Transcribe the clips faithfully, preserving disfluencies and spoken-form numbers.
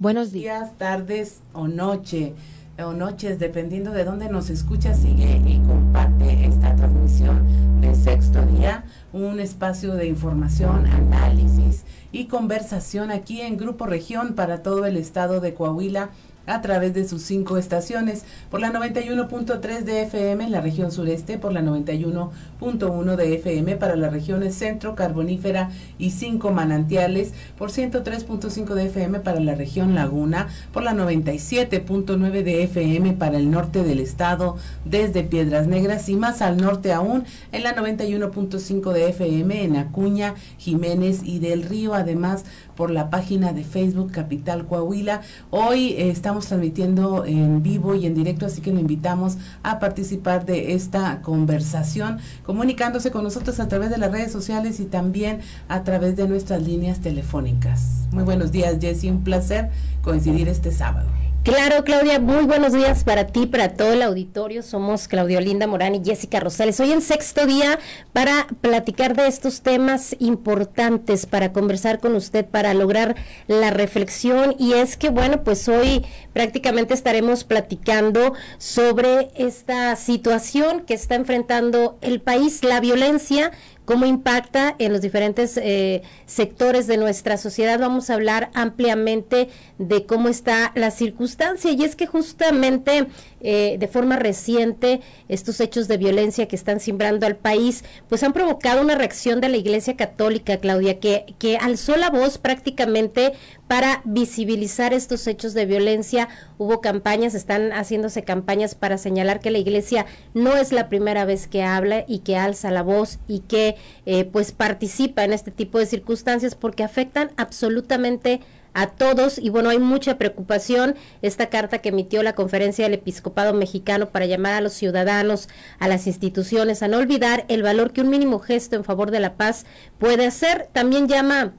Buenos días, tardes o noche o noches, dependiendo de dónde nos escucha. Sigue y comparte esta transmisión de Sexto Día, un espacio de información, análisis y conversación aquí en Grupo Región para todo el estado de Coahuila a través de sus cinco estaciones, por la noventa y uno punto tres de F M en la región sureste, por la noventa y uno punto uno de F M para las regiones centro, carbonífera y cinco manantiales, por ciento tres punto cinco de F M para la región laguna, por la noventa y siete punto nueve de F M para el norte del estado, desde Piedras Negras y más al norte aún, en la noventa y uno punto cinco de F M en Acuña, Jiménez y del Río, además por la página de Facebook Capital Coahuila. Hoy eh, estamos transmitiendo en vivo y en directo, así que le invitamos a participar de esta conversación, comunicándose con nosotros a través de las redes sociales y también a través de nuestras líneas telefónicas. Muy buenos días, Jessy, un placer coincidir este sábado. Claro, Claudia, muy buenos días para ti, para todo el auditorio. Somos Claudia Olinda Morán y Jessica Rosales. Hoy en Sexto Día para platicar de estos temas importantes, para conversar con usted, para lograr la reflexión. Y es que, bueno, pues hoy prácticamente estaremos platicando sobre esta situación que está enfrentando el país, la violencia, cómo impacta en los diferentes eh, sectores de nuestra sociedad. Vamos a hablar ampliamente de cómo está la circunstancia, y es que justamente eh, de forma reciente estos hechos de violencia que están simbrando al país, pues han provocado una reacción de la Iglesia Católica, Claudia, que, que alzó la voz prácticamente para visibilizar estos hechos de violencia. Hubo campañas, están haciéndose campañas para señalar que la Iglesia no es la primera vez que habla y que alza la voz y que Eh, pues participa en este tipo de circunstancias, porque afectan absolutamente a todos. Y bueno, hay mucha preocupación. Esta carta que emitió la Conferencia del Episcopado Mexicano para llamar a los ciudadanos, a las instituciones, a no olvidar el valor que un mínimo gesto en favor de la paz puede hacer. También llama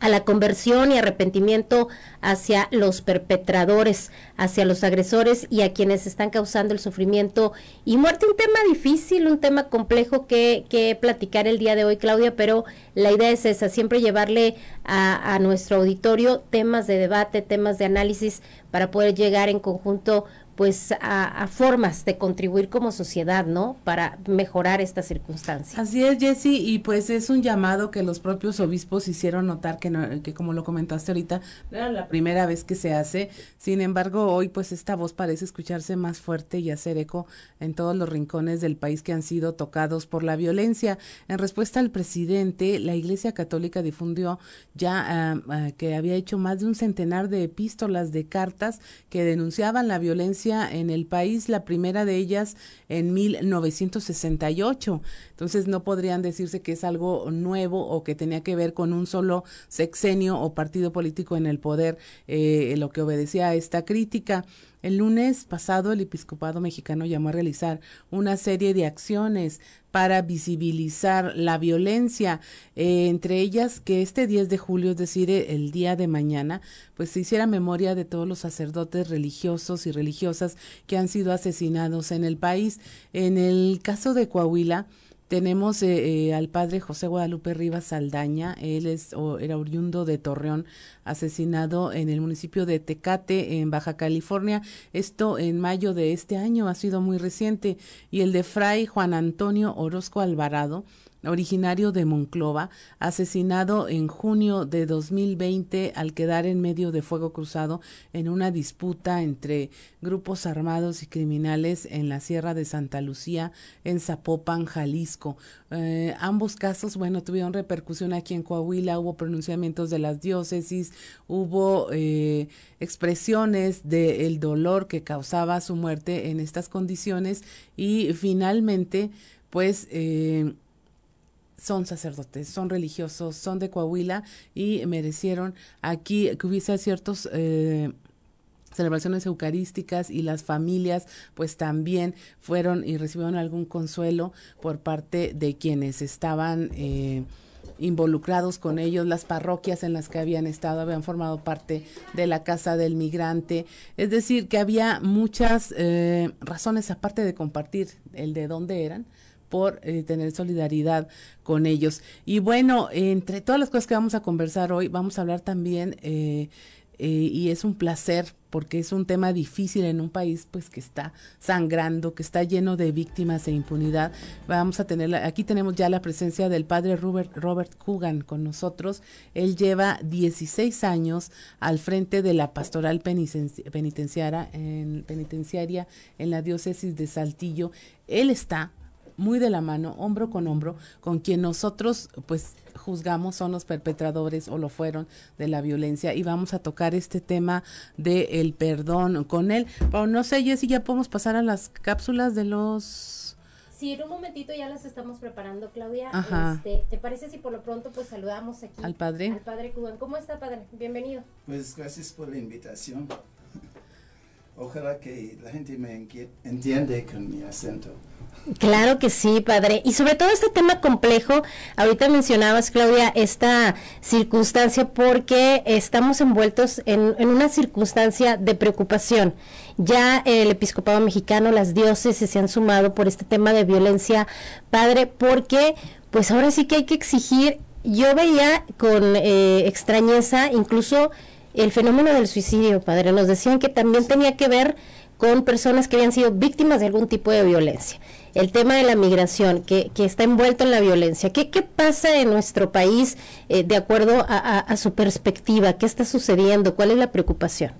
a la conversión y arrepentimiento hacia los perpetradores, hacia los agresores y a quienes están causando el sufrimiento y muerte. Un tema difícil, un tema complejo que, que platicar el día de hoy, Claudia, pero la idea es esa, siempre llevarle a, a nuestro auditorio temas de debate, temas de análisis, para poder llegar en conjunto pues a, a formas de contribuir como sociedad, ¿no?, para mejorar esta circunstancia. Así es, Jessy, y pues es un llamado que los propios obispos hicieron notar, que, no, que como lo comentaste ahorita, no era la primera vez que se hace. Sin embargo, hoy pues esta voz parece escucharse más fuerte y hacer eco en todos los rincones del país que han sido tocados por la violencia. En respuesta al presidente, la Iglesia Católica difundió ya uh, uh, que había hecho más de un centenar de epístolas, de cartas que denunciaban la violencia en el país, la primera de ellas en mil novecientos sesenta y ocho. Entonces no podrían decirse que es algo nuevo o que tenía que ver con un solo sexenio o partido político en el poder, eh, lo que obedecía a esta crítica. El lunes pasado, el Episcopado Mexicano llamó a realizar una serie de acciones para visibilizar la violencia, eh, entre ellas que este diez de julio, es decir, el día de mañana, pues se hiciera memoria de todos los sacerdotes religiosos y religiosas que han sido asesinados en el país. En el caso de Coahuila, tenemos eh, eh, al padre José Guadalupe Rivas Saldaña. Él es o, era oriundo de Torreón, asesinado en el municipio de Tecate, en Baja California. Esto en mayo de este año, ha sido muy reciente. Y el de Fray Juan Antonio Orozco Alvarado, originario de Monclova, asesinado en junio de dos mil veinte al quedar en medio de fuego cruzado en una disputa entre grupos armados y criminales en la Sierra de Santa Lucía, en Zapopan, Jalisco. Eh, ambos casos, bueno, tuvieron repercusión aquí en Coahuila, hubo pronunciamientos de las diócesis, hubo eh, expresiones del dolor que causaba su muerte en estas condiciones, y finalmente, pues, eh, son sacerdotes, son religiosos, son de Coahuila y merecieron aquí que hubiese ciertos eh, celebraciones eucarísticas, y las familias pues también fueron y recibieron algún consuelo por parte de quienes estaban eh, involucrados con ellos, las parroquias en las que habían estado, habían formado parte de la Casa del Migrante. Es decir, que había muchas eh, razones, aparte de compartir el de dónde eran, por eh, tener solidaridad con ellos. Y bueno, entre todas las cosas que vamos a conversar hoy, vamos a hablar también eh, eh, y es un placer porque es un tema difícil en un país pues que está sangrando, que está lleno de víctimas e impunidad. Vamos a tener, aquí tenemos ya la presencia del padre Robert, Robert Coogan con nosotros. Él lleva dieciséis años al frente de la pastoral penitenciaria en, penitenciaria en la diócesis de Saltillo. Él está muy de la mano, hombro con hombro, con quien nosotros pues juzgamos son los perpetradores o lo fueron de la violencia, y vamos a tocar este tema del perdón con él. Pero no sé, Jessy, ya podemos pasar a las cápsulas de los... Sí, en un momentito ya las estamos preparando, Claudia. Ajá. Este, ¿te parece si por lo pronto pues saludamos aquí al padre? Al padre Coogan. ¿Cómo está, padre? Bienvenido. Pues gracias por la invitación. Ojalá que la gente me entiende con mi acento. Claro que sí, padre. Y sobre todo este tema complejo, ahorita mencionabas, Claudia, esta circunstancia, porque estamos envueltos en, en una circunstancia de preocupación. Ya el Episcopado Mexicano, las diócesis se han sumado por este tema de violencia, padre, porque pues ahora sí que hay que exigir. Yo veía con eh, extrañeza incluso el fenómeno del suicidio, padre. Nos decían que también tenía que ver con personas que habían sido víctimas de algún tipo de violencia. El tema de la migración, que, que está envuelto en la violencia. ¿Qué, qué pasa en nuestro país eh, de acuerdo a, a, a su perspectiva? ¿Qué está sucediendo? ¿Cuál es la preocupación?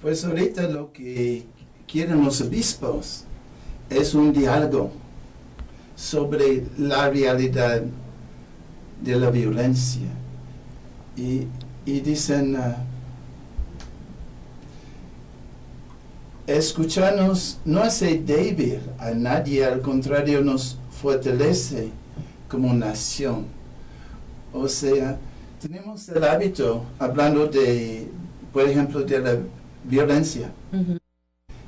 Pues ahorita lo que quieren los obispos es un diálogo sobre la realidad de la violencia. Y, y dicen, uh, escucharnos no hace débil a nadie, al contrario, nos fortalece como nación. O sea, tenemos el hábito, hablando de, por ejemplo, de la violencia. Uh-huh.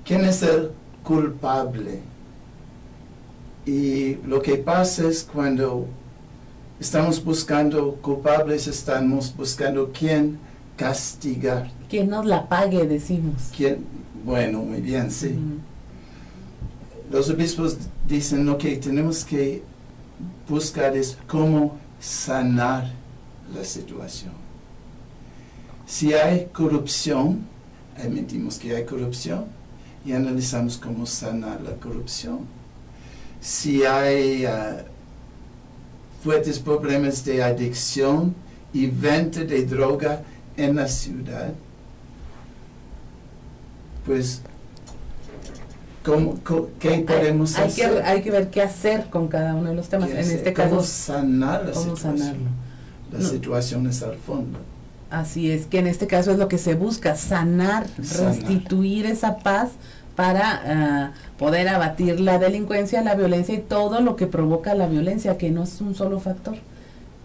¿Quién es el culpable? Y lo que pasa es cuando estamos buscando culpables, estamos buscando quién castigar. Quién nos la pague, decimos. ¿Quién? Bueno, muy bien, sí. Uh-huh. Los obispos dicen, lo que tenemos que buscar es cómo sanar la situación. Si hay corrupción, admitimos que hay corrupción y analizamos cómo sanar la corrupción. Si hay... Uh, fuertes problemas de adicción y venta de droga en la ciudad, pues, ¿cómo, cómo, ¿qué podemos hay, hacer? Hay que, hay que ver qué hacer con cada uno de los temas. En hacer? este caso, ¿Cómo sanar la cómo situación? Sanarlo. La no. situación es al fondo. Así es, que en este caso es lo que se busca, sanar, sanar. restituir esa paz para uh, poder abatir la delincuencia, la violencia y todo lo que provoca la violencia, que no es un solo factor.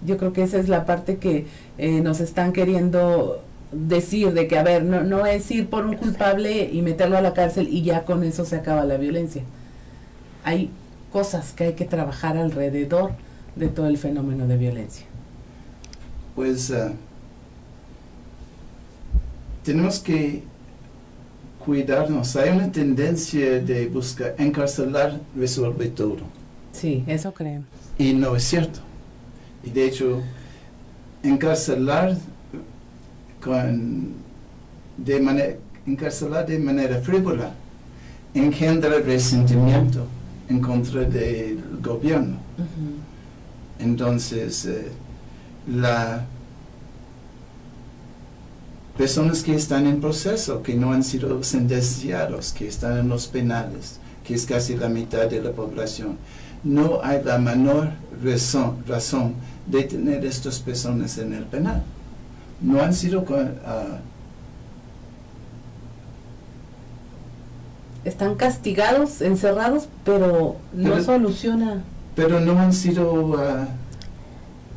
Yo creo que esa es la parte que eh, nos están queriendo decir, de que, a ver, no, no es ir por un culpable y meterlo a la cárcel y ya con eso se acaba la violencia. Hay cosas que hay que trabajar alrededor de todo el fenómeno de violencia. Pues uh, tenemos que cuidarnos. Hay una tendencia de buscar encarcelar, resuelve todo. Sí, eso creo. Y no es cierto. Y de hecho, encarcelar con de manera encarcelar de manera frívola engendra resentimiento en contra del gobierno. Uh-huh. Entonces, eh, la personas que están en proceso, que no han sido sentenciados, que están en los penales, que es casi la mitad de la población. No hay la menor razón, razón de tener estas personas en el penal. No han sido... Uh, están castigados, encerrados, pero no pero, soluciona... Pero no han sido... Uh,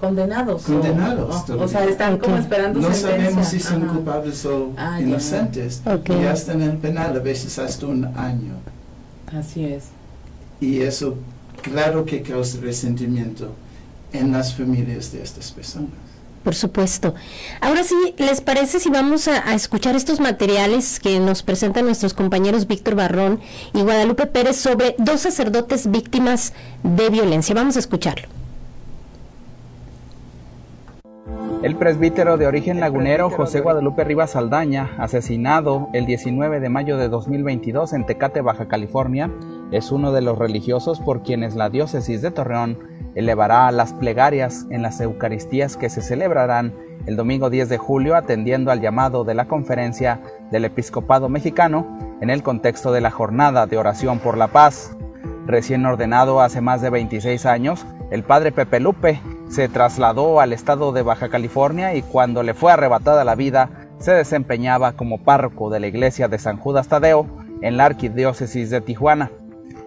Condenados. Condenados. O, o, o sea, están como esperando no sentencia. No sabemos si son Ajá. culpables o ah, inocentes. Ya, okay. Y hasta en el penal, a veces hasta un año. Así es. Y eso, claro que causa resentimiento en las familias de estas personas. Por supuesto. Ahora sí, ¿les parece si vamos a, a escuchar estos materiales que nos presentan nuestros compañeros Víctor Barrón y Guadalupe Pérez sobre dos sacerdotes víctimas de violencia? Vamos a escucharlo. Thank you. El presbítero de origen lagunero José Guadalupe Rivas Saldaña, asesinado el diecinueve de mayo de dos mil veintidós en Tecate, Baja California, es uno de los religiosos por quienes la diócesis de Torreón elevará las plegarias en las eucaristías que se celebrarán el domingo diez de julio, atendiendo al llamado de la Conferencia del Episcopado Mexicano en el contexto de la Jornada de Oración por la Paz. Recién ordenado hace más de veintiséis años, el padre Pepe Lupe se trasladó al estado de Baja California y cuando le fue arrebatada la vida, se desempeñaba como párroco de la iglesia de San Judas Tadeo en la arquidiócesis de Tijuana.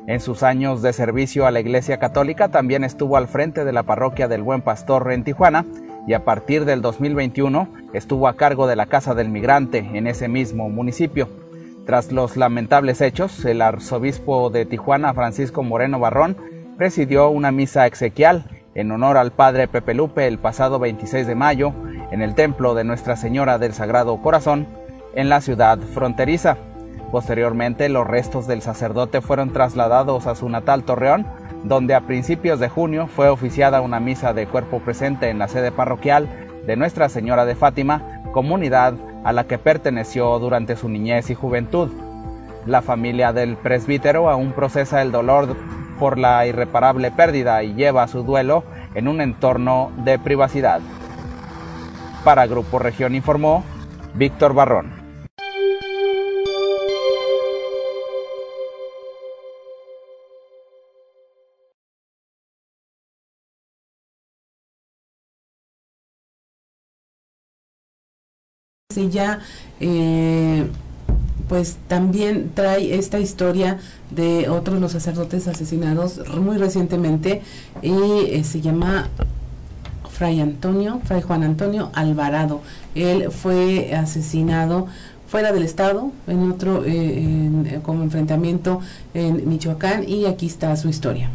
En sus años de servicio a la iglesia católica también estuvo al frente de la parroquia del Buen Pastor en Tijuana y a partir del dos mil veintiuno estuvo a cargo de la Casa del Migrante en ese mismo municipio. Tras los lamentables hechos, el arzobispo de Tijuana, Francisco Moreno Barrón, presidió una misa exequial en honor al padre Pepe Lupe el pasado veintiséis de mayo en el templo de Nuestra Señora del Sagrado Corazón en la ciudad fronteriza. Posteriormente, los restos del sacerdote fueron trasladados a su natal Torreón, donde a principios de junio fue oficiada una misa de cuerpo presente en la sede parroquial de Nuestra Señora de Fátima, comunidad a la que perteneció durante su niñez y juventud. La familia del presbítero aún procesa el dolor por la irreparable pérdida y lleva su duelo en un entorno de privacidad. Para Grupo Región informó Víctor Barrón. Ella eh, pues también trae esta historia de otros los sacerdotes asesinados muy recientemente y eh, se llama Fray Antonio, Fray Juan Antonio Alvarado. Él fue asesinado fuera del estado, en otro, eh, en, como enfrentamiento en Michoacán y aquí está su historia.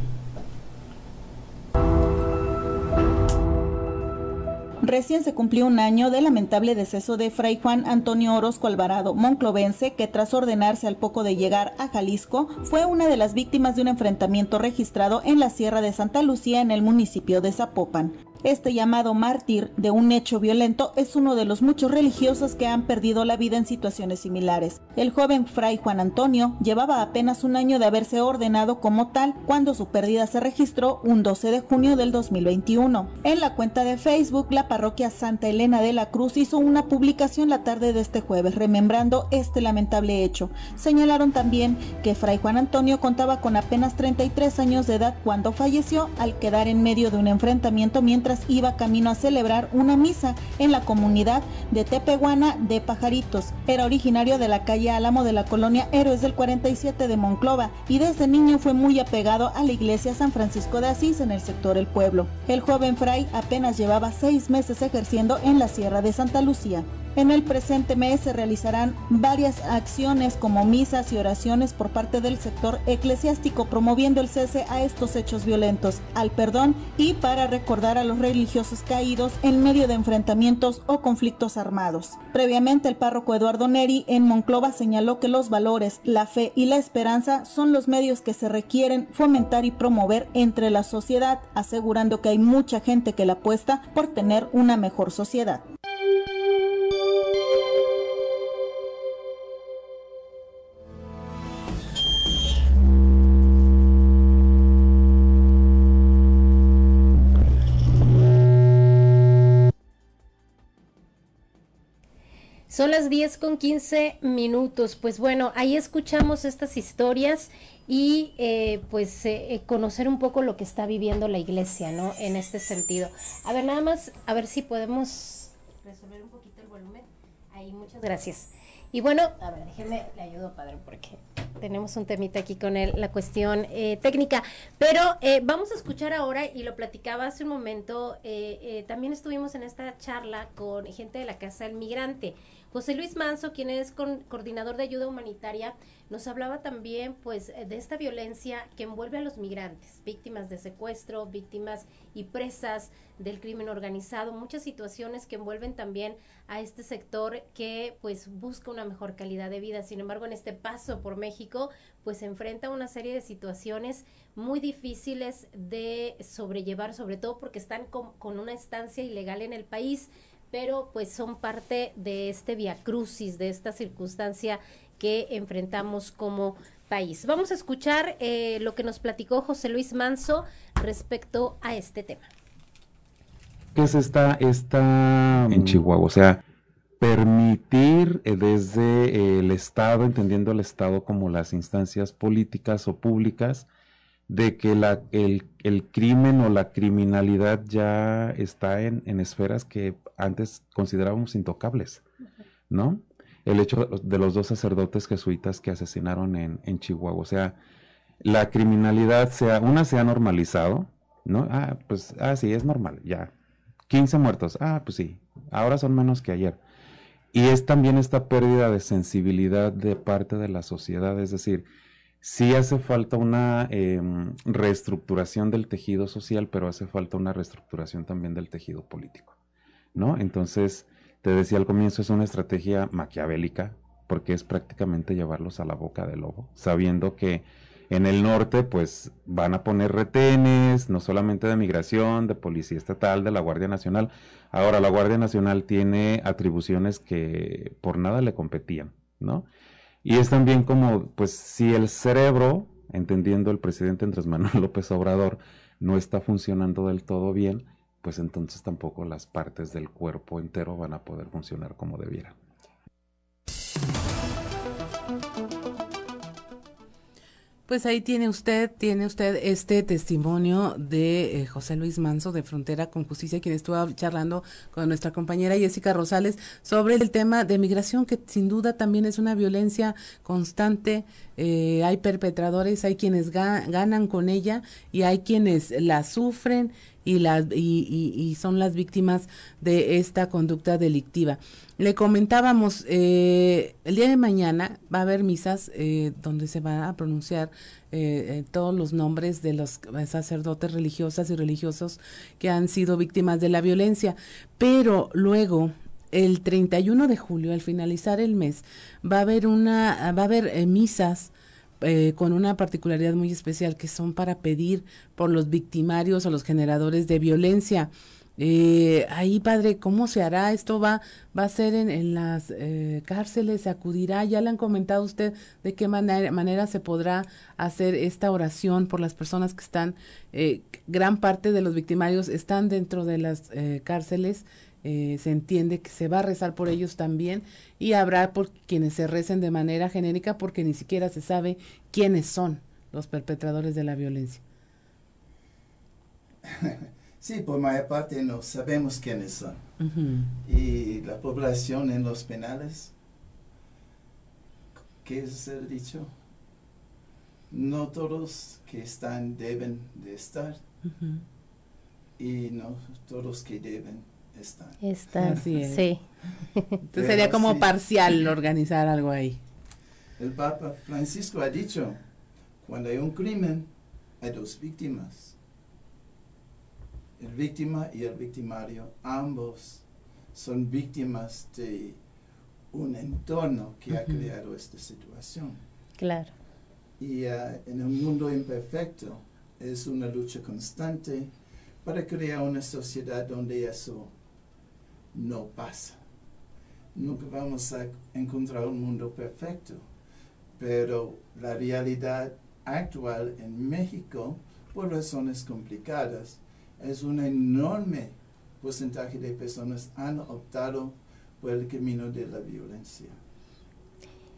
Recién se cumplió un año del lamentable deceso de Fray Juan Antonio Orozco Alvarado, monclovense, que tras ordenarse al poco de llegar a Jalisco, fue una de las víctimas de un enfrentamiento registrado en la Sierra de Santa Lucía, en el municipio de Zapopan. Este llamado mártir de un hecho violento es uno de los muchos religiosos que han perdido la vida en situaciones similares. El joven Fray Juan Antonio llevaba apenas un año de haberse ordenado como tal cuando su pérdida se registró un doce de junio del dos mil veintiuno. En la cuenta de Facebook, la parroquia Santa Elena de la Cruz hizo una publicación la tarde de este jueves remembrando este lamentable hecho. Señalaron también que Fray Juan Antonio contaba con apenas treinta y tres años de edad cuando falleció al quedar en medio de un enfrentamiento mientras iba camino a celebrar una misa en la comunidad de Tepehuana de Pajaritos. Era originario de la calle Álamo de la colonia Héroes del cuarenta y siete de Monclova y desde niño fue muy apegado a la iglesia San Francisco de Asís en el sector El Pueblo. El joven fray apenas llevaba seis meses ejerciendo en la Sierra de Santa Lucía. En el presente mes se realizarán varias acciones como misas y oraciones por parte del sector eclesiástico promoviendo el cese a estos hechos violentos, al perdón y para recordar a los religiosos caídos en medio de enfrentamientos o conflictos armados. Previamente, el párroco Eduardo Neri en Monclova señaló que los valores, la fe y la esperanza son los medios que se requieren fomentar y promover entre la sociedad, asegurando que hay mucha gente que la apuesta por tener una mejor sociedad. Son las diez con quince minutos, pues bueno, ahí escuchamos estas historias y eh, pues eh, conocer un poco lo que está viviendo la iglesia, ¿no? En este sentido. A ver, nada más, a ver si podemos resolver un poquito el volumen. Ahí, muchas gracias. Y bueno, a ver, déjeme, le ayudo, padre, porque tenemos un temita aquí con él, la cuestión eh, técnica, pero eh, vamos a escuchar ahora, y lo platicaba hace un momento, eh, eh, también estuvimos en esta charla con gente de la Casa del Migrante. José Luis Manso, quien es con, coordinador de ayuda humanitaria, nos hablaba también pues de esta violencia que envuelve a los migrantes, víctimas de secuestro, víctimas y presas del crimen organizado, muchas situaciones que envuelven también a este sector que pues busca una mejor calidad de vida. Sin embargo, en este paso por México pues se enfrenta una serie de situaciones muy difíciles de sobrellevar, sobre todo porque están con, con una estancia ilegal en el país. pero pues son parte de este viacrucis, de esta circunstancia que enfrentamos como país. Vamos a escuchar eh, lo que nos platicó José Luis Manso respecto a este tema. ¿Qué es esta, esta en Chihuahua? O sea, permitir eh, desde el Estado, entendiendo el Estado como las instancias políticas o públicas, de que la, el, el crimen o la criminalidad ya está en, en esferas que antes considerábamos intocables, ¿no? El hecho de los dos sacerdotes jesuitas que asesinaron en, en Chihuahua, o sea, la criminalidad, sea, una se ha normalizado, ¿no? Ah, pues, ah, sí, es normal, ya, quince muertos, ah, pues sí, ahora son menos que ayer. Y es también esta pérdida de sensibilidad de parte de la sociedad, es decir, sí hace falta una eh, reestructuración del tejido social, pero hace falta una reestructuración también del tejido político, ¿no? Entonces, te decía al comienzo, es una estrategia maquiavélica, porque es prácticamente llevarlos a la boca del lobo, sabiendo que en el norte, pues, van a poner retenes, no solamente de migración, de policía estatal, de la Guardia Nacional. Ahora, la Guardia Nacional tiene atribuciones que por nada le competían, ¿no? Y es también como, pues, si el cerebro, entendiendo el presidente Andrés Manuel López Obrador, no está funcionando del todo bien, pues entonces tampoco las partes del cuerpo entero van a poder funcionar como debieran. Pues ahí tiene usted, tiene usted este testimonio de eh, José Luis Manso de Frontera con Justicia, quien estuvo charlando con nuestra compañera Jessica Rosales sobre el tema de migración, que sin duda también es una violencia constante. Eh, hay perpetradores, hay quienes ga- ganan con ella y hay quienes la sufren y, la, y, y, y son las víctimas de esta conducta delictiva. Le comentábamos, eh, el día de mañana va a haber misas eh, donde se van a pronunciar eh, eh, todos los nombres de los sacerdotes, religiosas y religiosos que han sido víctimas de la violencia, pero luego el treinta y uno de julio, al finalizar el mes, va a haber una, va a haber eh, misas Eh, con una particularidad muy especial, que son para pedir por los victimarios o los generadores de violencia. Eh, ahí, padre, ¿cómo se hará? ¿Esto va va a ser en, en las eh, cárceles? ¿Se acudirá? Ya le han comentado usted de qué manera, manera se podrá hacer esta oración por las personas que están, eh, gran parte de los victimarios están dentro de las eh, cárceles. Eh, se entiende que se va a rezar por ellos también, y habrá por quienes se recen de manera genérica, porque ni siquiera se sabe quiénes son los perpetradores de la violencia. Sí, por mayor parte no sabemos quiénes son. Uh-huh. Y la población en los penales, ¿qué es el dicho? No todos que están deben de estar. Uh-huh. Y no todos que deben Está. Está, así es. Sí. Entonces Pero sería como sí. parcial organizar algo ahí. El Papa Francisco ha dicho, cuando hay un crimen, hay dos víctimas. El víctima y el victimario, ambos son víctimas de un entorno que uh-huh. ha creado esta situación. Claro. Y uh, en un mundo imperfecto, es una lucha constante para crear una sociedad donde eso no pasa. Nunca vamos a encontrar un mundo perfecto, pero la realidad actual en México, por razones complicadas, es un enorme porcentaje de personas han optado por el camino de la violencia.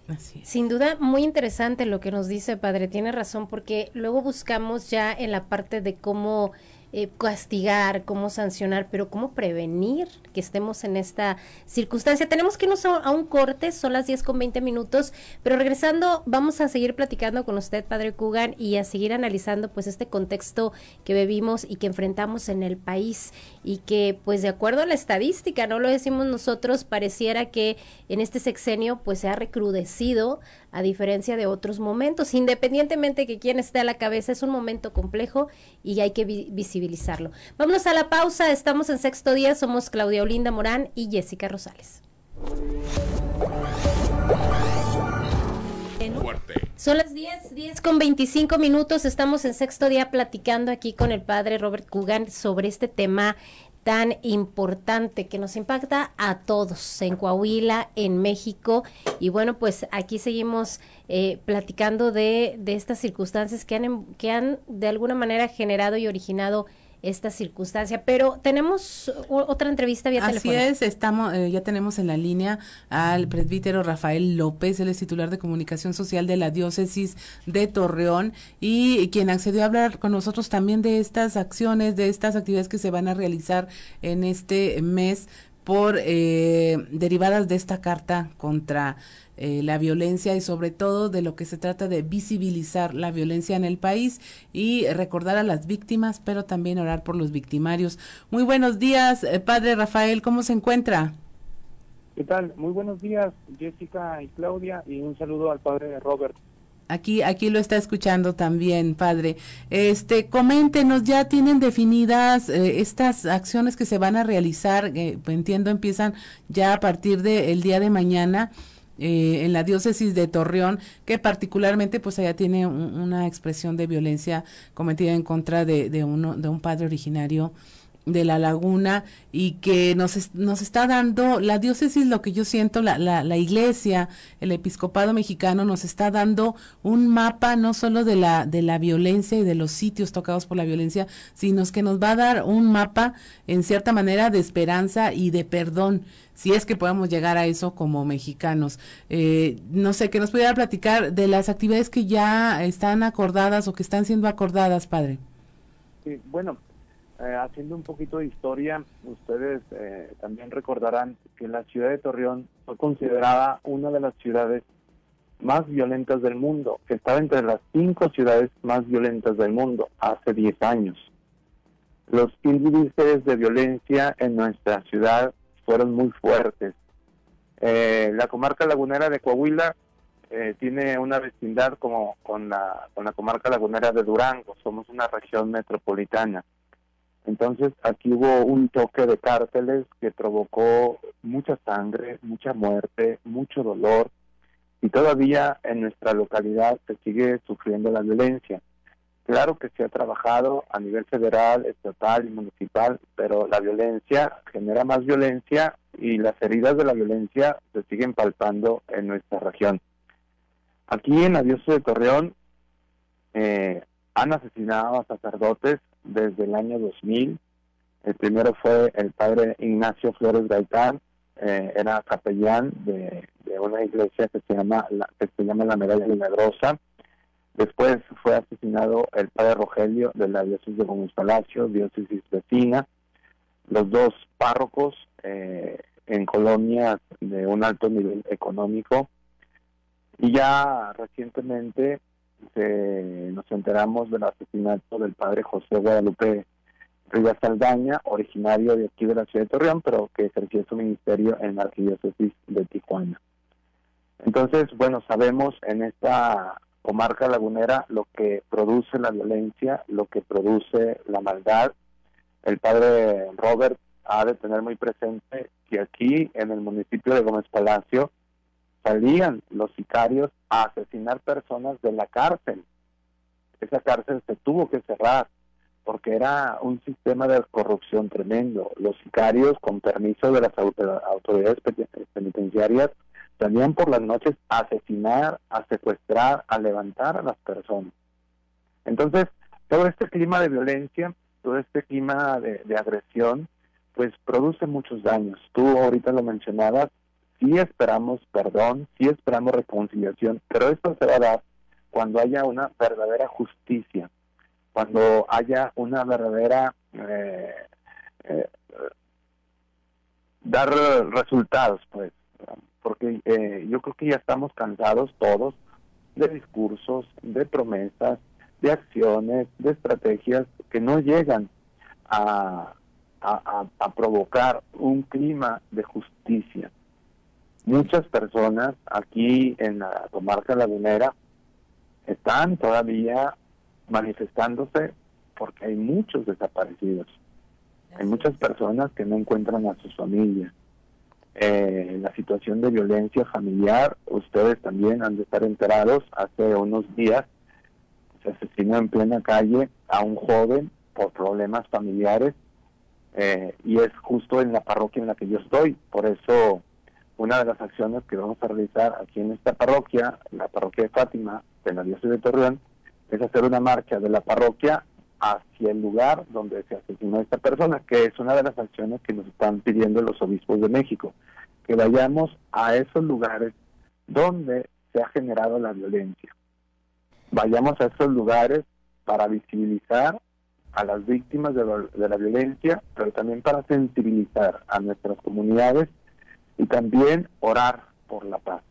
Así es. Sin duda, muy interesante lo que nos dice, padre, tiene razón, porque luego buscamos ya en la parte de cómo Eh, castigar, cómo sancionar, pero cómo prevenir que estemos en esta circunstancia. Tenemos que irnos a, a un corte, son las diez con veinte minutos, pero regresando vamos a seguir platicando con usted, padre Coogan, y a seguir analizando pues este contexto que vivimos y que enfrentamos en el país, y que pues de acuerdo a la estadística, no lo decimos nosotros, pareciera que en este sexenio pues se ha recrudecido a diferencia de otros momentos. Independientemente que quien esté a la cabeza, es un momento complejo y hay que vi- visibilizarlo. Vámonos a la pausa, estamos en Sexto Día, somos Claudia Olinda Morán y Jessica Rosales. Son las diez, diez con veinticinco minutos, estamos en Sexto Día platicando aquí con el padre Robert Coogan sobre este tema tan importante que nos impacta a todos en Coahuila, en México. Y bueno, pues aquí seguimos eh, platicando de, de estas circunstancias que han, que han de alguna manera generado y originado esta circunstancia, pero tenemos otra entrevista vía teléfono. Así es, estamos, eh, ya tenemos en la línea al presbítero Rafael López, él es titular de comunicación social de la diócesis de Torreón y quien accedió a hablar con nosotros también de estas acciones, de estas actividades que se van a realizar en este mes por eh, derivadas de esta carta contra Eh, la violencia y sobre todo de lo que se trata de visibilizar la violencia en el país y recordar a las víctimas, pero también orar por los victimarios. Muy buenos días, eh, Padre Rafael, ¿cómo se encuentra? ¿Qué tal? Muy buenos días, Jessica y Claudia, y un saludo al Padre Robert. Aquí, aquí lo está escuchando también, Padre. Este, coméntenos, ¿ya tienen definidas eh, estas acciones que se van a realizar? Eh, entiendo, empiezan ya a partir del día de mañana. Eh, en la diócesis de Torreón, que particularmente pues allá tiene un, una expresión de violencia cometida en contra de, de uno de un padre originario de La Laguna, y que nos es, nos está dando la diócesis, lo que yo siento, la, la, la iglesia, el episcopado mexicano nos está dando un mapa no solo de la de la violencia y de los sitios tocados por la violencia, sino que nos va a dar un mapa en cierta manera de esperanza y de perdón, si es que podemos llegar a eso como mexicanos. Eh, no sé, que nos pudiera platicar de las actividades que ya están acordadas o que están siendo acordadas, Padre. Sí, bueno, eh, haciendo un poquito de historia, ustedes eh, también recordarán que la ciudad de Torreón fue considerada una de las ciudades más violentas del mundo, que estaba entre las cinco ciudades más violentas del mundo hace diez años. Los índices de violencia en nuestra ciudad fueron muy fuertes. Eh, la comarca lagunera de Coahuila eh, tiene una vecindad como con la, con la comarca lagunera de Durango, somos una región metropolitana. Entonces aquí hubo un toque de cárteles que provocó mucha sangre, mucha muerte, mucho dolor, y todavía en nuestra localidad se sigue sufriendo la violencia. Claro que se ha trabajado a nivel federal, estatal y municipal, pero la violencia genera más violencia y las heridas de la violencia se siguen palpando en nuestra región. Aquí en la diócesis de Torreón eh, han asesinado a sacerdotes desde el año dos mil. El primero fue el padre Ignacio Flores Gaitán, eh, era capellán de, de una iglesia que se llama la, que se llama la Medalla Milagrosa. Después fue asesinado el padre Rogelio de la diócesis de Gómez Palacio, diócesis vecina. Los dos párrocos eh, en colonias de un alto nivel económico. Y ya recientemente eh, nos enteramos del asesinato del padre José Guadalupe Rivas Saldaña, originario de aquí de la ciudad de Torreón, pero que ejerció su ministerio en la arquidiócesis de Tijuana. Entonces, bueno, sabemos en esta comarca lagunera lo que produce la violencia, lo que produce la maldad. El padre Robert ha de tener muy presente que aquí en el municipio de Gómez Palacio salían los sicarios a asesinar personas de la cárcel. Esa cárcel se tuvo que cerrar porque era un sistema de corrupción tremendo. Los sicarios, con permiso de las autoridades penitenciarias, salían por las noches a asesinar, a secuestrar, a levantar a las personas. Entonces, todo este clima de violencia, todo este clima de, de agresión, pues produce muchos daños. Tú ahorita lo mencionabas, sí esperamos perdón, sí esperamos reconciliación, pero esto se va a dar cuando haya una verdadera justicia, cuando haya una verdadera... Eh, eh, dar resultados, pues. Porque eh, yo creo que ya estamos cansados todos de discursos, de promesas, de acciones, de estrategias que no llegan a, a, a provocar un clima de justicia. Muchas personas aquí en la comarca lagunera están todavía manifestándose porque hay muchos desaparecidos. Hay muchas personas que no encuentran a sus familias. Eh, la situación de violencia familiar, ustedes también han de estar enterados, hace unos días se asesinó en plena calle a un joven por problemas familiares eh, y es justo en la parroquia en la que yo estoy. Por eso, una de las acciones que vamos a realizar aquí en esta parroquia, la parroquia de Fátima, en la diócesis de Torreón, es hacer una marcha de la parroquia hacia el lugar donde se asesinó esta persona, que es una de las acciones que nos están pidiendo los obispos de México, que vayamos a esos lugares donde se ha generado la violencia. Vayamos a esos lugares para visibilizar a las víctimas de, de la violencia, pero también para sensibilizar a nuestras comunidades y también orar por la paz.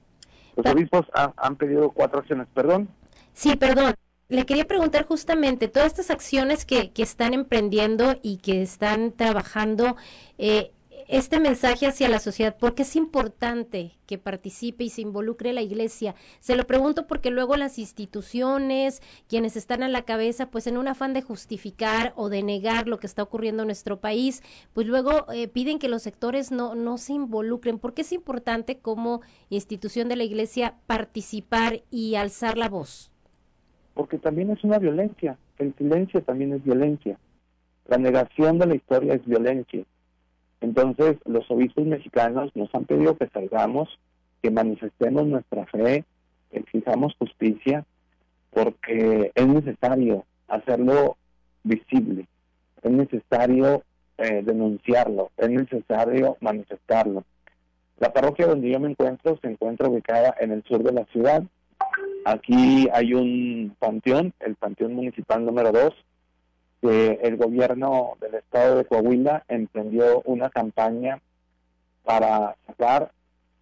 Los obispos han, han pedido cuatro acciones, perdón. Sí, perdón. Le quería preguntar justamente, todas estas acciones que, que están emprendiendo y que están trabajando, eh, este mensaje hacia la sociedad, ¿por qué es importante que participe y se involucre la Iglesia? Se lo pregunto porque luego las instituciones, quienes están a la cabeza, pues en un afán de justificar o de negar lo que está ocurriendo en nuestro país, pues luego eh, piden que los sectores no, no se involucren. ¿Por qué es importante como institución de la Iglesia participar y alzar la voz? Porque también es una violencia, el silencio también es violencia, la negación de la historia es violencia. Entonces los obispos mexicanos nos han pedido que salgamos, que manifestemos nuestra fe, que exijamos justicia, porque es necesario hacerlo visible, es necesario eh, denunciarlo, es necesario manifestarlo. La parroquia donde yo me encuentro se encuentra ubicada en el sur de la ciudad. Aquí hay un panteón, el panteón municipal número dos, que el gobierno del estado de Coahuila emprendió una campaña para sacar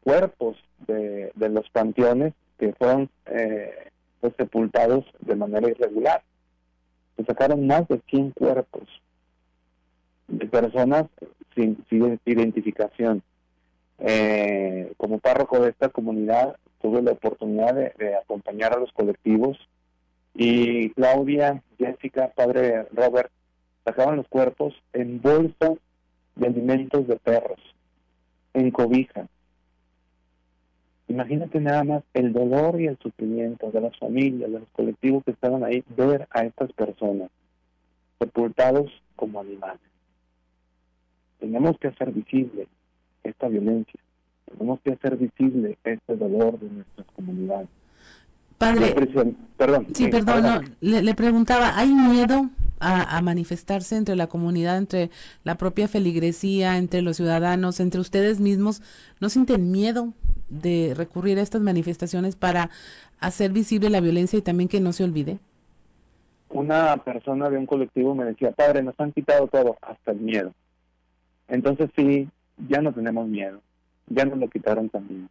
cuerpos de, de los panteones que fueron eh, pues, sepultados de manera irregular. Se sacaron más de cien cuerpos de personas sin, sin identificación. Eh, como párroco de esta comunidad, tuve la oportunidad de, de acompañar a los colectivos y Claudia, Jessica, padre Robert, sacaban los cuerpos en bolsas de alimentos de perros, en cobija. Imagínate nada más el dolor y el sufrimiento de las familias, de los colectivos que estaban ahí, ver a estas personas sepultados como animales. Tenemos que hacer visible esta violencia. Tenemos que hacer visible este dolor de nuestras comunidades. Padre, perdón. Sí, eh, perdón, no, le, le preguntaba, ¿hay miedo a, a manifestarse entre la comunidad, entre la propia feligresía, entre los ciudadanos, entre ustedes mismos? ¿No sienten miedo de recurrir a estas manifestaciones para hacer visible la violencia y también que no se olvide? Una persona de un colectivo me decía, padre, nos han quitado todo, hasta el miedo. Entonces sí, ya no tenemos miedo. Ya nos lo quitaron también,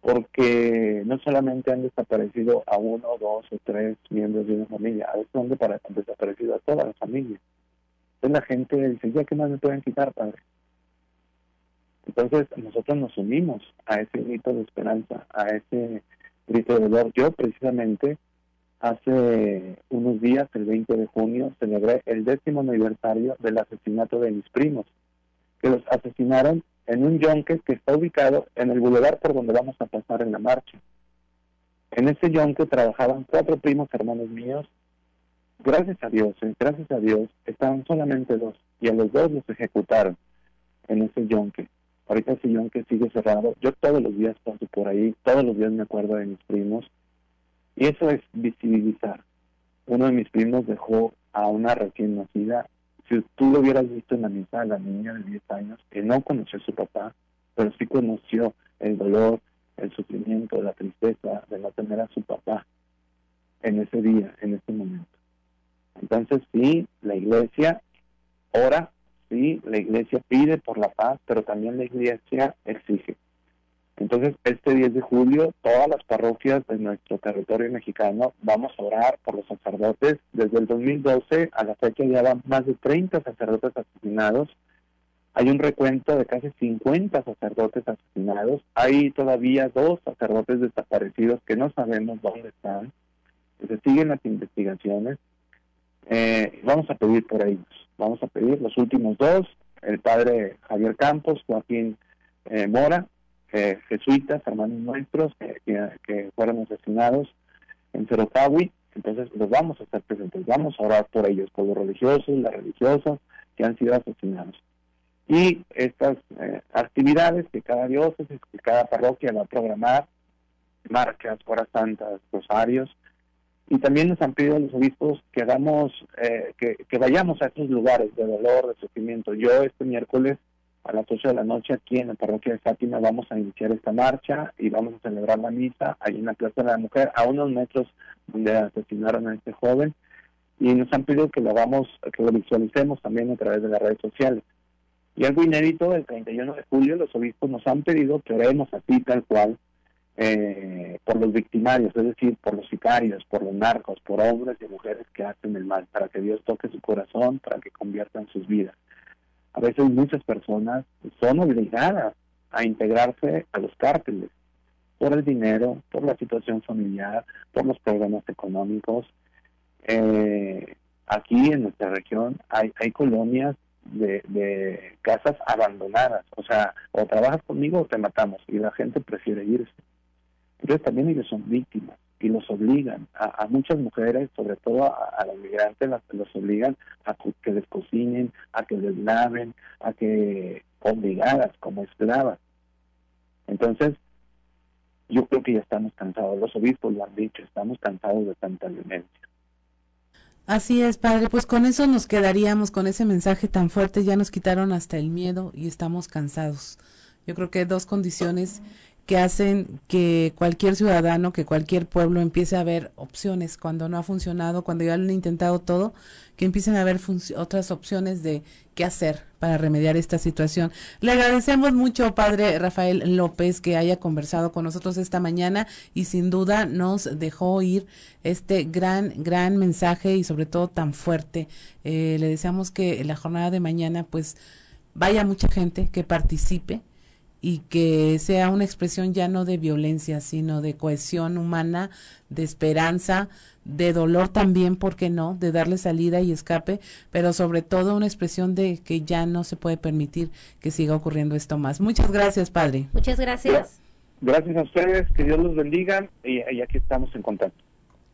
porque no solamente han desaparecido a uno, dos o tres miembros de una familia, a veces han desaparecido a toda la familia. Entonces la gente dice, ¿ya qué más me pueden quitar, padre? Entonces nosotros nos unimos a ese grito de esperanza, a ese grito de dolor. Yo precisamente hace unos días, el veinte de junio, celebré el décimo aniversario del asesinato de mis primos, que los asesinaron en un yonque que está ubicado en el bulevar por donde vamos a pasar en la marcha. En ese yonque trabajaban cuatro primos hermanos míos. Gracias a Dios, eh, gracias a Dios, estaban solamente dos, y a los dos los ejecutaron en ese yonque. Ahorita ese yonque sigue cerrado. Yo todos los días paso por ahí, todos los días me acuerdo de mis primos, y eso es visibilizar. Uno de mis primos dejó a una recién nacida. Si tú lo hubieras visto en la misa de la niña de diez años, que no conoció a su papá, pero sí conoció el dolor, el sufrimiento, la tristeza de no tener a su papá en ese día, en ese momento. Entonces sí, la Iglesia ora, sí, la Iglesia pide por la paz, pero también la Iglesia exige. Entonces este diez de julio todas las parroquias de nuestro territorio mexicano vamos a orar por los sacerdotes. Desde el dos mil doce a la fecha ya van más de treinta sacerdotes asesinados. Hay un recuento de casi cincuenta sacerdotes asesinados. Hay todavía dos sacerdotes desaparecidos que no sabemos dónde están. Se siguen las investigaciones. Eh, vamos a pedir por ellos. Vamos a pedir los últimos dos, el padre Javier Campos, Joaquín eh, Mora, Eh, jesuitas, hermanos nuestros eh, que, que fueron asesinados en Cerotawi. Entonces los vamos a estar presentes, vamos a orar por ellos, por los religiosos, las religiosas, que han sido asesinados. Y estas eh, actividades que cada diócesis, que cada parroquia va a programar, marchas, horas santas, rosarios, y también nos han pedido a los obispos que hagamos, eh, que, que vayamos a estos lugares de dolor, de sufrimiento. Yo este miércoles a las ocho de la noche aquí en la parroquia de Fátima vamos a iniciar esta marcha y vamos a celebrar la misa ahí en la Plaza de la Mujer, a unos metros donde asesinaron a este joven, y nos han pedido que lo hagamos, que lo visualicemos también a través de las redes sociales. Y algo inédito, el treinta y uno de julio los obispos nos han pedido que oremos así tal cual, Eh, por los victimarios, es decir, por los sicarios, por los narcos, por hombres y mujeres que hacen el mal, para que Dios toque su corazón, para que conviertan sus vidas. A veces muchas personas son obligadas a integrarse a los cárteles por el dinero, por la situación familiar, por los problemas económicos. Eh, aquí en nuestra región hay, hay colonias De, de casas abandonadas, o sea, o trabajas conmigo o te matamos, y la gente prefiere irse. Entonces también ellos son víctimas y los obligan, a, a muchas mujeres, sobre todo a, a los migrantes, las, los obligan a que les cocinen, a que les laven, a que obligadas como esclavas. Entonces yo creo que ya estamos cansados, los obispos lo han dicho, estamos cansados de tanta violencia. Así es, padre, pues con eso nos quedaríamos, con ese mensaje tan fuerte. Ya nos quitaron hasta el miedo y estamos cansados. Yo creo que dos condiciones que hacen que cualquier ciudadano, que cualquier pueblo empiece a ver opciones cuando no ha funcionado, cuando ya lo han intentado todo, que empiecen a ver otras opciones de qué hacer para remediar esta situación. Le agradecemos mucho, padre Rafael López, que haya conversado con nosotros esta mañana y sin duda nos dejó oír este gran, gran mensaje y sobre todo tan fuerte. Eh, le deseamos que en la jornada de mañana pues vaya mucha gente que participe y que sea una expresión ya no de violencia, sino de cohesión humana, de esperanza, de dolor también, ¿por qué no?, de darle salida y escape, pero sobre todo una expresión de que ya no se puede permitir que siga ocurriendo esto más. Muchas gracias, padre. Muchas gracias. Gracias a ustedes, que Dios los bendiga, y, y aquí estamos en contacto.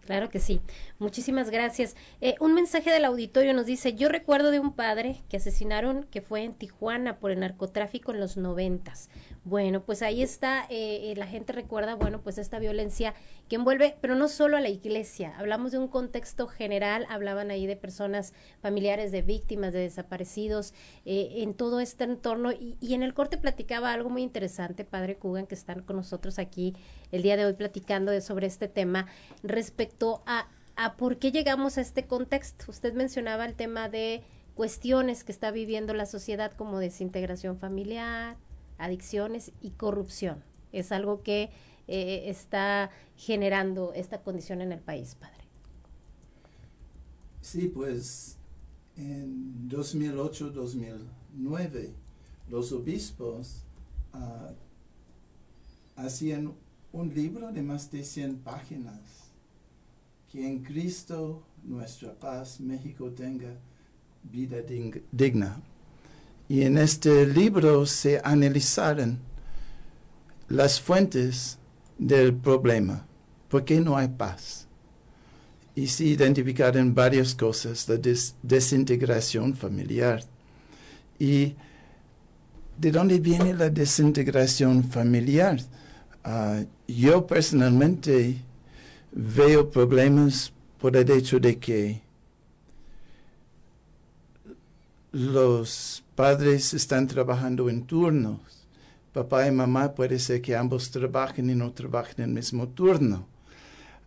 Claro que sí, muchísimas gracias. Eh, un mensaje del auditorio nos dice: yo recuerdo de un padre que asesinaron, que fue en Tijuana por el narcotráfico en los noventas. Bueno, pues ahí está, eh, la gente recuerda, bueno, pues esta violencia que envuelve, pero no solo a la iglesia, hablamos de un contexto general, hablaban ahí de personas, familiares de víctimas, de desaparecidos, eh, en todo este entorno, y, y en el corte platicaba algo muy interesante, padre Coogan, que están con nosotros aquí el día de hoy platicando de, sobre este tema, respecto A, a por qué llegamos a este contexto. Usted mencionaba el tema de cuestiones que está viviendo la sociedad como desintegración familiar, adicciones y corrupción. Es algo que eh, está generando esta condición en el país, padre. Sí, pues en dos mil ocho, dos mil nueve los obispos uh, hacían un libro de más de cien páginas. Que en Cristo, nuestra paz, México tenga vida digna. Y en este libro se analizaron las fuentes del problema. ¿Por qué no hay paz? Y se identificaron varias cosas, la des desintegración familiar. ¿Y de dónde viene la desintegración familiar? Uh, yo personalmente veo problemas por el hecho de que los padres están trabajando en turnos. Papá y mamá puede ser que ambos trabajen y no trabajen en el mismo turno.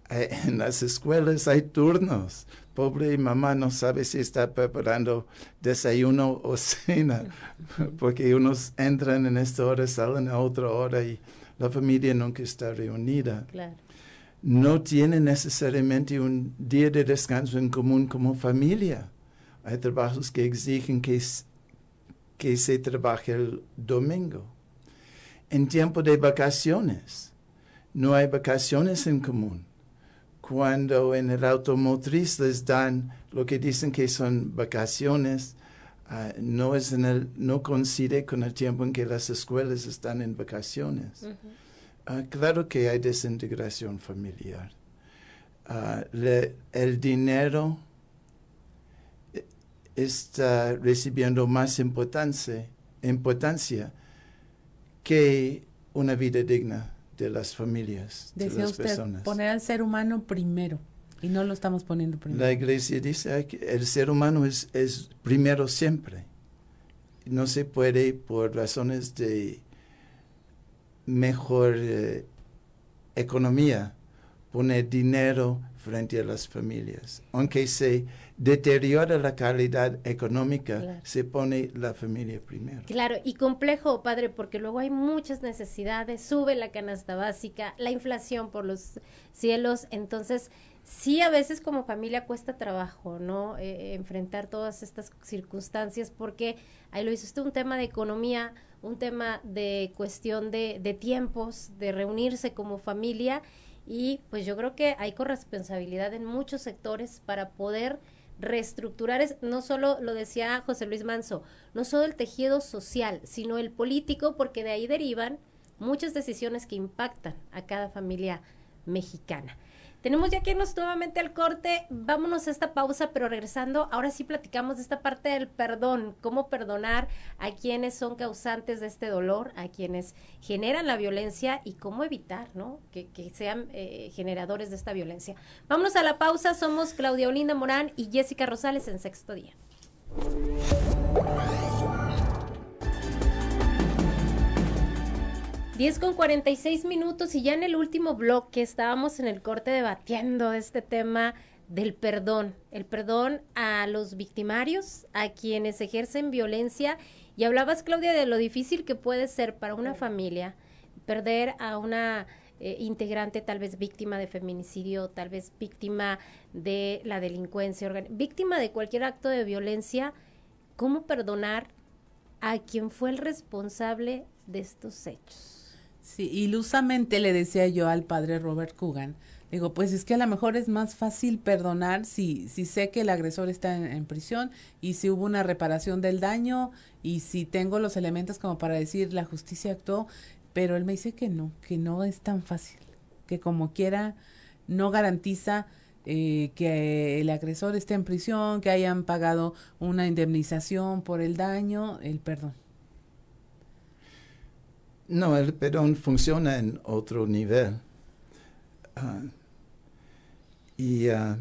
En las escuelas hay turnos. Pobre mamá no sabe si está preparando desayuno o cena, porque unos entran en esta hora, salen a otra hora y la familia nunca está reunida. Claro. No tienen necesariamente un día de descanso en común como familia. Hay trabajos que exigen que, que se trabaje el domingo. En tiempo de vacaciones, no hay vacaciones en común. Cuando en el automotriz les dan lo que dicen que son vacaciones, uh, no, es en el, no coincide con el tiempo en que las escuelas están en vacaciones. Uh-huh. Uh, claro que hay desintegración familiar. Uh, le, el dinero está recibiendo más importancia, importancia que una vida digna de las familias, de las personas. Decía usted, poner al ser humano primero, y no lo estamos poniendo primero. La Iglesia dice que el ser humano es, es primero siempre. No se puede, por razones de mejor eh, economía, poner dinero frente a las familias. Aunque se deteriora la calidad económica, claro, se pone la familia primero. Claro, y complejo, padre, porque luego hay muchas necesidades, sube la canasta básica, la inflación por los cielos, entonces sí a veces como familia cuesta trabajo, ¿no? Eh, enfrentar todas estas circunstancias, porque ahí lo hizo usted, un tema de economía, un tema de cuestión de, de tiempos, de reunirse como familia. Y pues yo creo que hay corresponsabilidad en muchos sectores para poder reestructurar, es, no solo, lo decía José Luis Manso, no solo el tejido social, sino el político, porque de ahí derivan muchas decisiones que impactan a cada familia mexicana. Tenemos ya que irnos nuevamente al corte, vámonos a esta pausa, pero regresando, ahora sí platicamos de esta parte del perdón, cómo perdonar a quienes son causantes de este dolor, a quienes generan la violencia y cómo evitar, ¿no?, que, que sean eh, generadores de esta violencia. Vámonos a la pausa, somos Claudia Olinda Morán y Jessica Rosales en Sexto Día. diez con cuarenta y seis minutos y ya en el último bloque estábamos en el corte debatiendo este tema del perdón, el perdón a los victimarios, a quienes ejercen violencia, y hablabas, Claudia, de lo difícil que puede ser para una familia perder a una eh, integrante tal vez víctima de feminicidio, tal vez víctima de la delincuencia, víctima de cualquier acto de violencia. ¿Cómo perdonar a quien fue el responsable de estos hechos? Sí, ilusamente le decía yo al padre Robert Coogan, digo, pues es que a lo mejor es más fácil perdonar si, si sé que el agresor está en, en prisión, y si hubo una reparación del daño, y si tengo los elementos como para decir la justicia actuó, pero él me dice que no, que no es tan fácil, que como quiera no garantiza eh, que el agresor esté en prisión, que hayan pagado una indemnización por el daño, el perdón. No, el perdón funciona en otro nivel. Uh, y uh,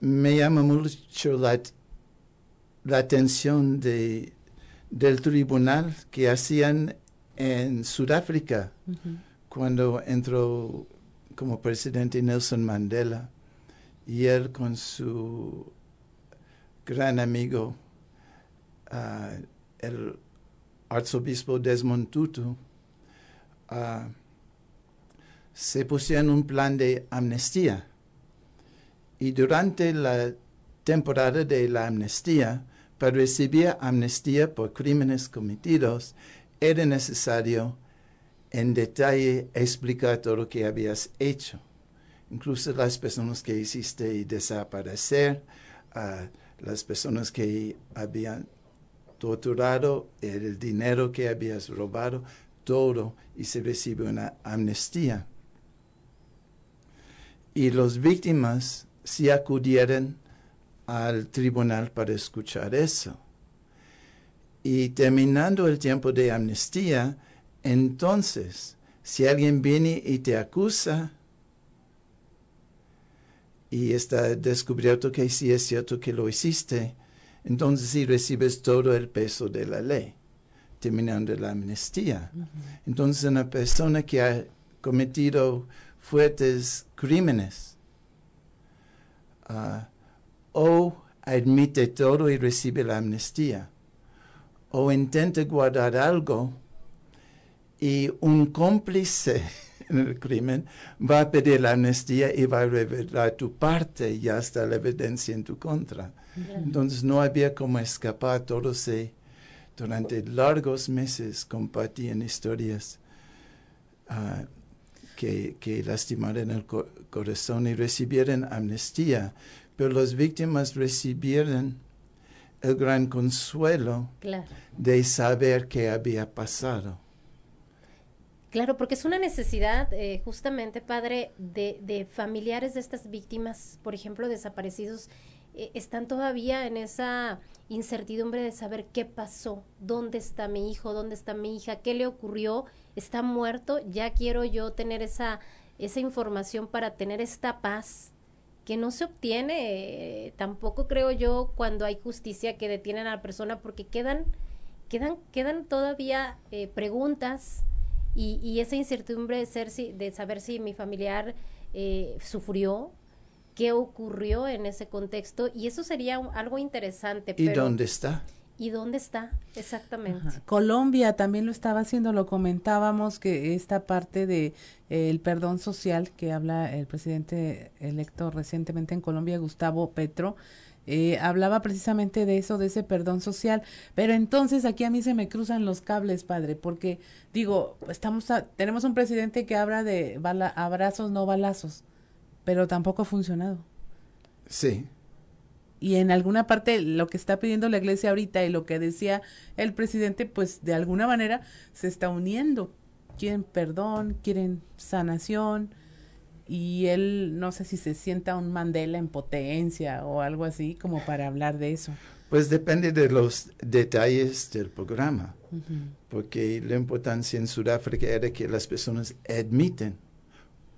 me llama mucho la, la atención de, del tribunal que hacían en Sudáfrica, uh-huh, cuando entró como presidente Nelson Mandela, y él con su gran amigo, uh, el arzobispo Desmond Tutu, uh, se pusieron un plan de amnistía, y durante la temporada de la amnistía, para recibir amnistía por crímenes cometidos, era necesario en detalle explicar todo lo que habías hecho, incluso las personas que hiciste desaparecer, uh, las personas que habían torturado, el dinero que habías robado, todo, y se recibe una amnistía. Y las víctimas sí acudieron al tribunal para escuchar eso. Y terminando el tiempo de amnistía, entonces, si alguien viene y te acusa, y está descubierto que sí es cierto que lo hiciste, entonces sí recibes todo el peso de la ley, terminando la amnistía. Uh-huh. Entonces una persona que ha cometido fuertes crímenes, uh, o admite todo y recibe la amnistía, o intenta guardar algo y un cómplice en el crimen va a pedir la amnistía y va a revelar tu parte, ya está la evidencia en tu contra. Claro. Entonces no había cómo escapar, todos se, durante largos meses compartían historias uh, que, que lastimaron el co corazón y recibieron amnistía, pero las víctimas recibieron el gran consuelo, claro, de saber qué había pasado. Claro, porque es una necesidad, eh, justamente, padre, de, de familiares de estas víctimas, por ejemplo, desaparecidos, eh, están todavía en esa incertidumbre de saber qué pasó, dónde está mi hijo, dónde está mi hija, qué le ocurrió, está muerto, ya quiero yo tener esa, esa información para tener esta paz que no se obtiene, eh, tampoco creo yo, cuando hay justicia, que detienen a la persona, porque quedan, quedan, quedan todavía eh, preguntas. Y, y esa incertidumbre de, ser, de saber si mi familiar eh, sufrió, qué ocurrió en ese contexto, y eso sería un, algo interesante. ¿Y pero, dónde está? ¿Y dónde está? Exactamente. Ajá. Colombia también lo estaba haciendo, lo comentábamos, que esta parte de eh, el perdón social que habla el presidente electo recientemente en Colombia, Gustavo Petro, Eh, hablaba precisamente de eso, de ese perdón social, pero entonces aquí a mí se me cruzan los cables, padre, porque digo, estamos a, tenemos un presidente que habla de bala, abrazos, no balazos, pero tampoco ha funcionado. Sí. Y en alguna parte lo que está pidiendo la iglesia ahorita y lo que decía el presidente, pues de alguna manera se está uniendo. Quieren perdón, quieren sanación. Y él, no sé si se sienta un Mandela en potencia o algo así, como para hablar de eso. Pues depende de los detalles del programa, uh-huh. porque la importancia en Sudáfrica era que las personas admiten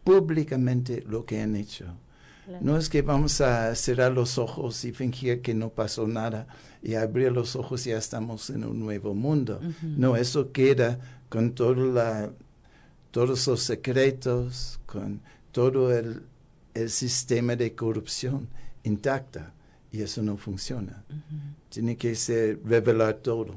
públicamente lo que han hecho. Claro. No es que vamos a cerrar los ojos y fingir que no pasó nada y abrir los ojos y ya estamos en un nuevo mundo. Uh-huh. No, eso queda con toda la, todos los secretos, con todo el, el sistema de corrupción intacta, y eso no funciona. Uh-huh. Tiene que ser revelar todo,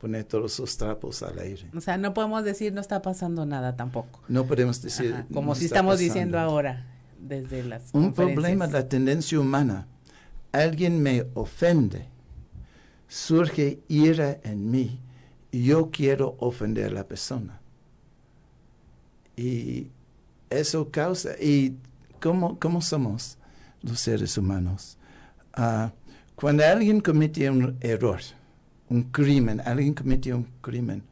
poner todos los trapos al aire. O sea, no podemos decir no está pasando nada tampoco. No podemos decir. Ajá, como no si estamos pasando. Diciendo ahora, desde las un problema de la tendencia humana. Alguien me ofende, surge ira en mí, y yo quiero ofender a la persona. Y eso causa, y ¿cómo, cómo somos los seres humanos? Uh, cuando alguien comete un error, un crimen, alguien comete un crimen,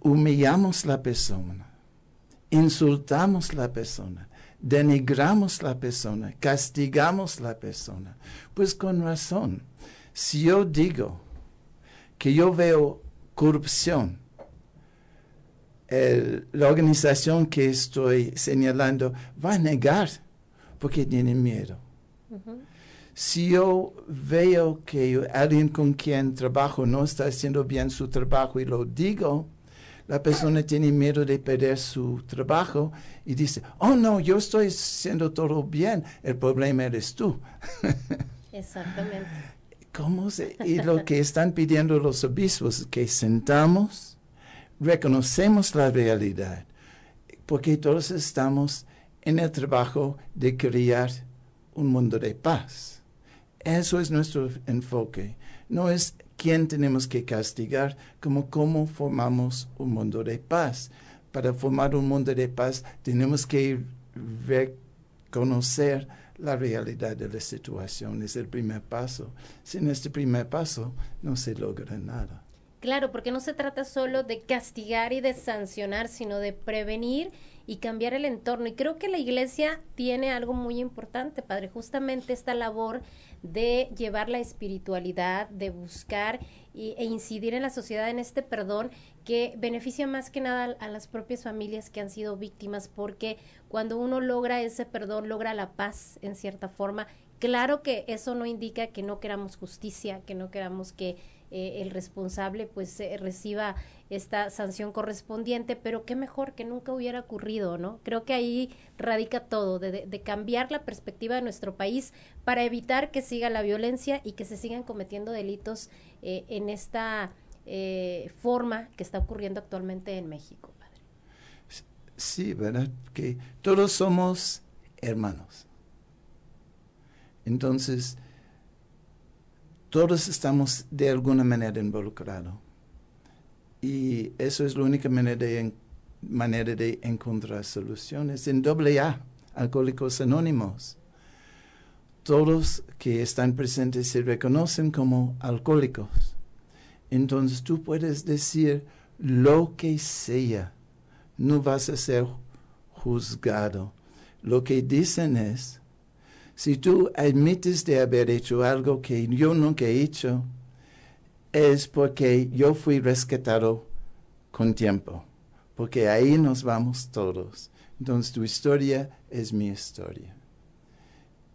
humillamos la persona, insultamos la persona, denigramos la persona, castigamos la persona. Pues con razón, si yo digo que yo veo corrupción, El, la organización que estoy señalando va a negar porque tiene miedo. Uh-huh. Si yo veo que alguien con quien trabajo no está haciendo bien su trabajo y lo digo, la persona tiene miedo de perder su trabajo y dice, oh no, yo estoy haciendo todo bien, el problema eres tú. Exactamente. ¿Cómo se, y lo que están pidiendo los obispos, que sentamos, reconocemos la realidad, porque todos estamos en el trabajo de crear un mundo de paz. Eso es nuestro enfoque. No es quién tenemos que castigar, como cómo formamos un mundo de paz. Para formar un mundo de paz tenemos que reconocer la realidad de la situación. Es el primer paso. Sin este primer paso no se logra nada. Claro, porque no se trata solo de castigar y de sancionar, sino de prevenir y cambiar el entorno. Y creo que la iglesia tiene algo muy importante, padre, justamente esta labor de llevar la espiritualidad, de buscar y, e incidir en la sociedad en este perdón que beneficia más que nada a, a las propias familias que han sido víctimas, porque cuando uno logra ese perdón, logra la paz en cierta forma. Claro que eso no indica que no queramos justicia, que no queramos que Eh, el responsable pues eh, reciba esta sanción correspondiente, pero qué mejor que nunca hubiera ocurrido, ¿no? Creo que ahí radica todo, de, de, de cambiar la perspectiva de nuestro país para evitar que siga la violencia y que se sigan cometiendo delitos eh, en esta eh, forma que está ocurriendo actualmente en México, padre. Sí, ¿verdad? Que todos somos hermanos. Entonces, todos estamos de alguna manera involucrados. Y eso es la única manera de, manera de encontrar soluciones. En doble A, Alcohólicos Anónimos, todos que están presentes se reconocen como alcohólicos. Entonces tú puedes decir, lo que sea, no vas a ser juzgado. Lo que dicen es, si tú admites de haber hecho algo que yo nunca he hecho, es porque yo fui rescatado con tiempo, porque ahí nos vamos todos. Entonces tu historia es mi historia.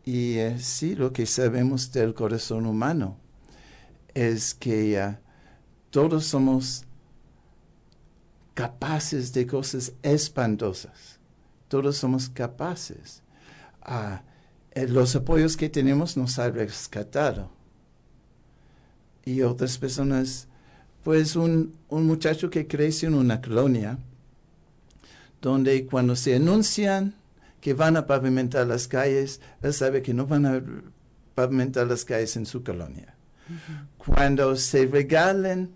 Y eh, sí, lo que sabemos del corazón humano es que uh, todos somos capaces de cosas espantosas. Todos somos capaces. Uh, los apoyos que tenemos nos han rescatado. Y otras personas, pues un, un muchacho que crece en una colonia, donde cuando se anuncian que van a pavimentar las calles, él sabe que no van a pavimentar las calles en su colonia. Uh-huh. Cuando se regalen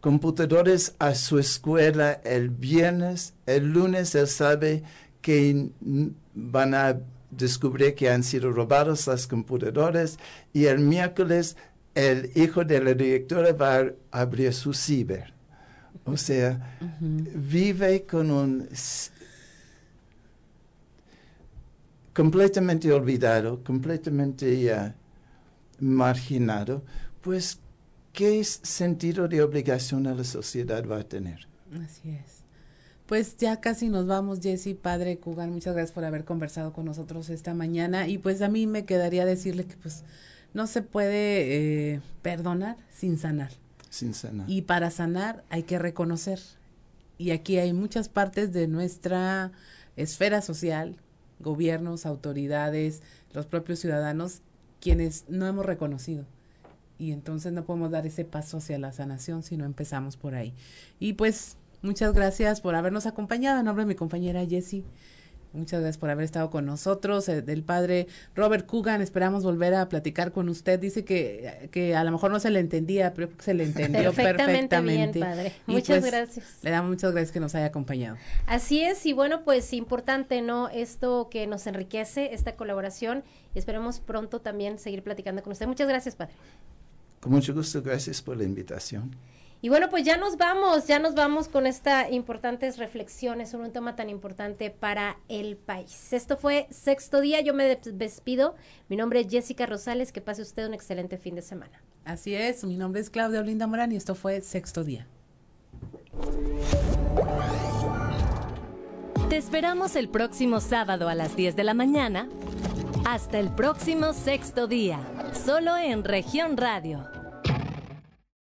computadores a su escuela el viernes, el lunes él sabe que van a descubrir que han sido robados las computadoras, y el miércoles el hijo de la directora va a abrir su ciber. O sea, uh-huh. vive con un... completamente olvidado, completamente uh, marginado, pues, ¿qué sentido de obligación a la sociedad va a tener? Así es. Pues ya casi nos vamos, Jessy, Padre Coogan, muchas gracias por haber conversado con nosotros esta mañana, y pues a mí me quedaría decirle que pues no se puede eh, perdonar sin sanar. Sin sanar. Y para sanar hay que reconocer, y aquí hay muchas partes de nuestra esfera social, gobiernos, autoridades, los propios ciudadanos, quienes no hemos reconocido, y entonces no podemos dar ese paso hacia la sanación si no empezamos por ahí. Y pues muchas gracias por habernos acompañado, en nombre de mi compañera Jessy, muchas gracias por haber estado con nosotros, eh, del padre Robert Coogan, esperamos volver a platicar con usted. Dice que, que a lo mejor no se le entendía, pero se le entendió perfectamente, perfectamente. Bien, padre. Y muchas pues, gracias. Le damos muchas gracias que nos haya acompañado. Así es, y bueno, pues importante, ¿no? Esto que nos enriquece, esta colaboración, y esperemos pronto también seguir platicando con usted. Muchas gracias, padre. Con mucho gusto, gracias por la invitación. Y bueno, pues ya nos vamos, ya nos vamos con estas importantes reflexiones sobre un tema tan importante para el país. Esto fue Sexto Día, yo me despido, mi nombre es Jessica Rosales, que pase usted un excelente fin de semana. Así es, mi nombre es Claudia Olinda Morán y esto fue Sexto Día. Te esperamos el próximo sábado a las diez de la mañana. Hasta el próximo Sexto Día, solo en Región Radio.